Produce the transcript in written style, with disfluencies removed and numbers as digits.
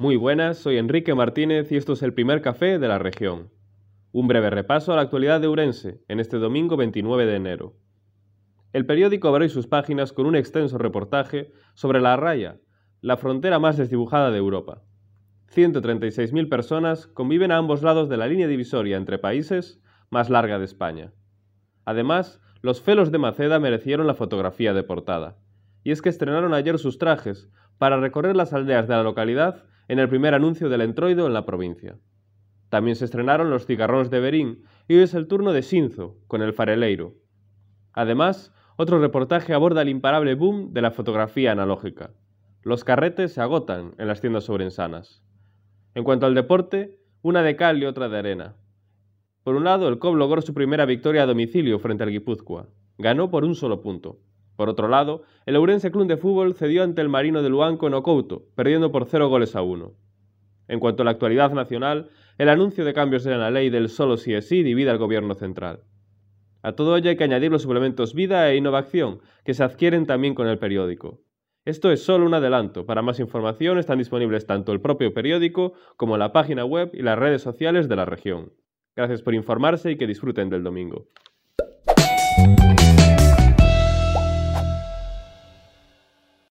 Muy buenas, soy Enrique Martínez y esto es el primer café de la región. Un breve repaso a la actualidad de Ourense, en este domingo 29 de enero. El periódico abre hoy sus páginas con un extenso reportaje sobre La Raya, la frontera más desdibujada de Europa. 136.000 personas conviven a ambos lados de la línea divisoria entre países más larga de España. Además, los felos de Maceda merecieron la fotografía de portada. Y es que estrenaron ayer sus trajes para recorrer las aldeas de la localidad en el primer anuncio del entroido en la provincia. También se estrenaron los cigarrones de Verín y hoy es el turno de Sinzo, con el fareleiro. Además, otro reportaje aborda el imparable boom de la fotografía analógica. Los carretes se agotan en las tiendas ourensanas. En cuanto al deporte, una de cal y otra de arena. Por un lado, el Cob logró su primera victoria a domicilio frente al Gipuzkoa. Ganó por un solo punto. Por otro lado, el Ourense club de fútbol cedió ante el Marino de Luanco en Ocouto, perdiendo por 0-1. En cuanto a la actualidad nacional, el anuncio de cambios en la ley del solo sí es sí divide al gobierno central. A todo ello hay que añadir los suplementos Vida e Innovación, que se adquieren también con el periódico. Esto es solo un adelanto. Para más información están disponibles tanto el propio periódico como la página web y las redes sociales de la región. Gracias por informarse y que disfruten del domingo.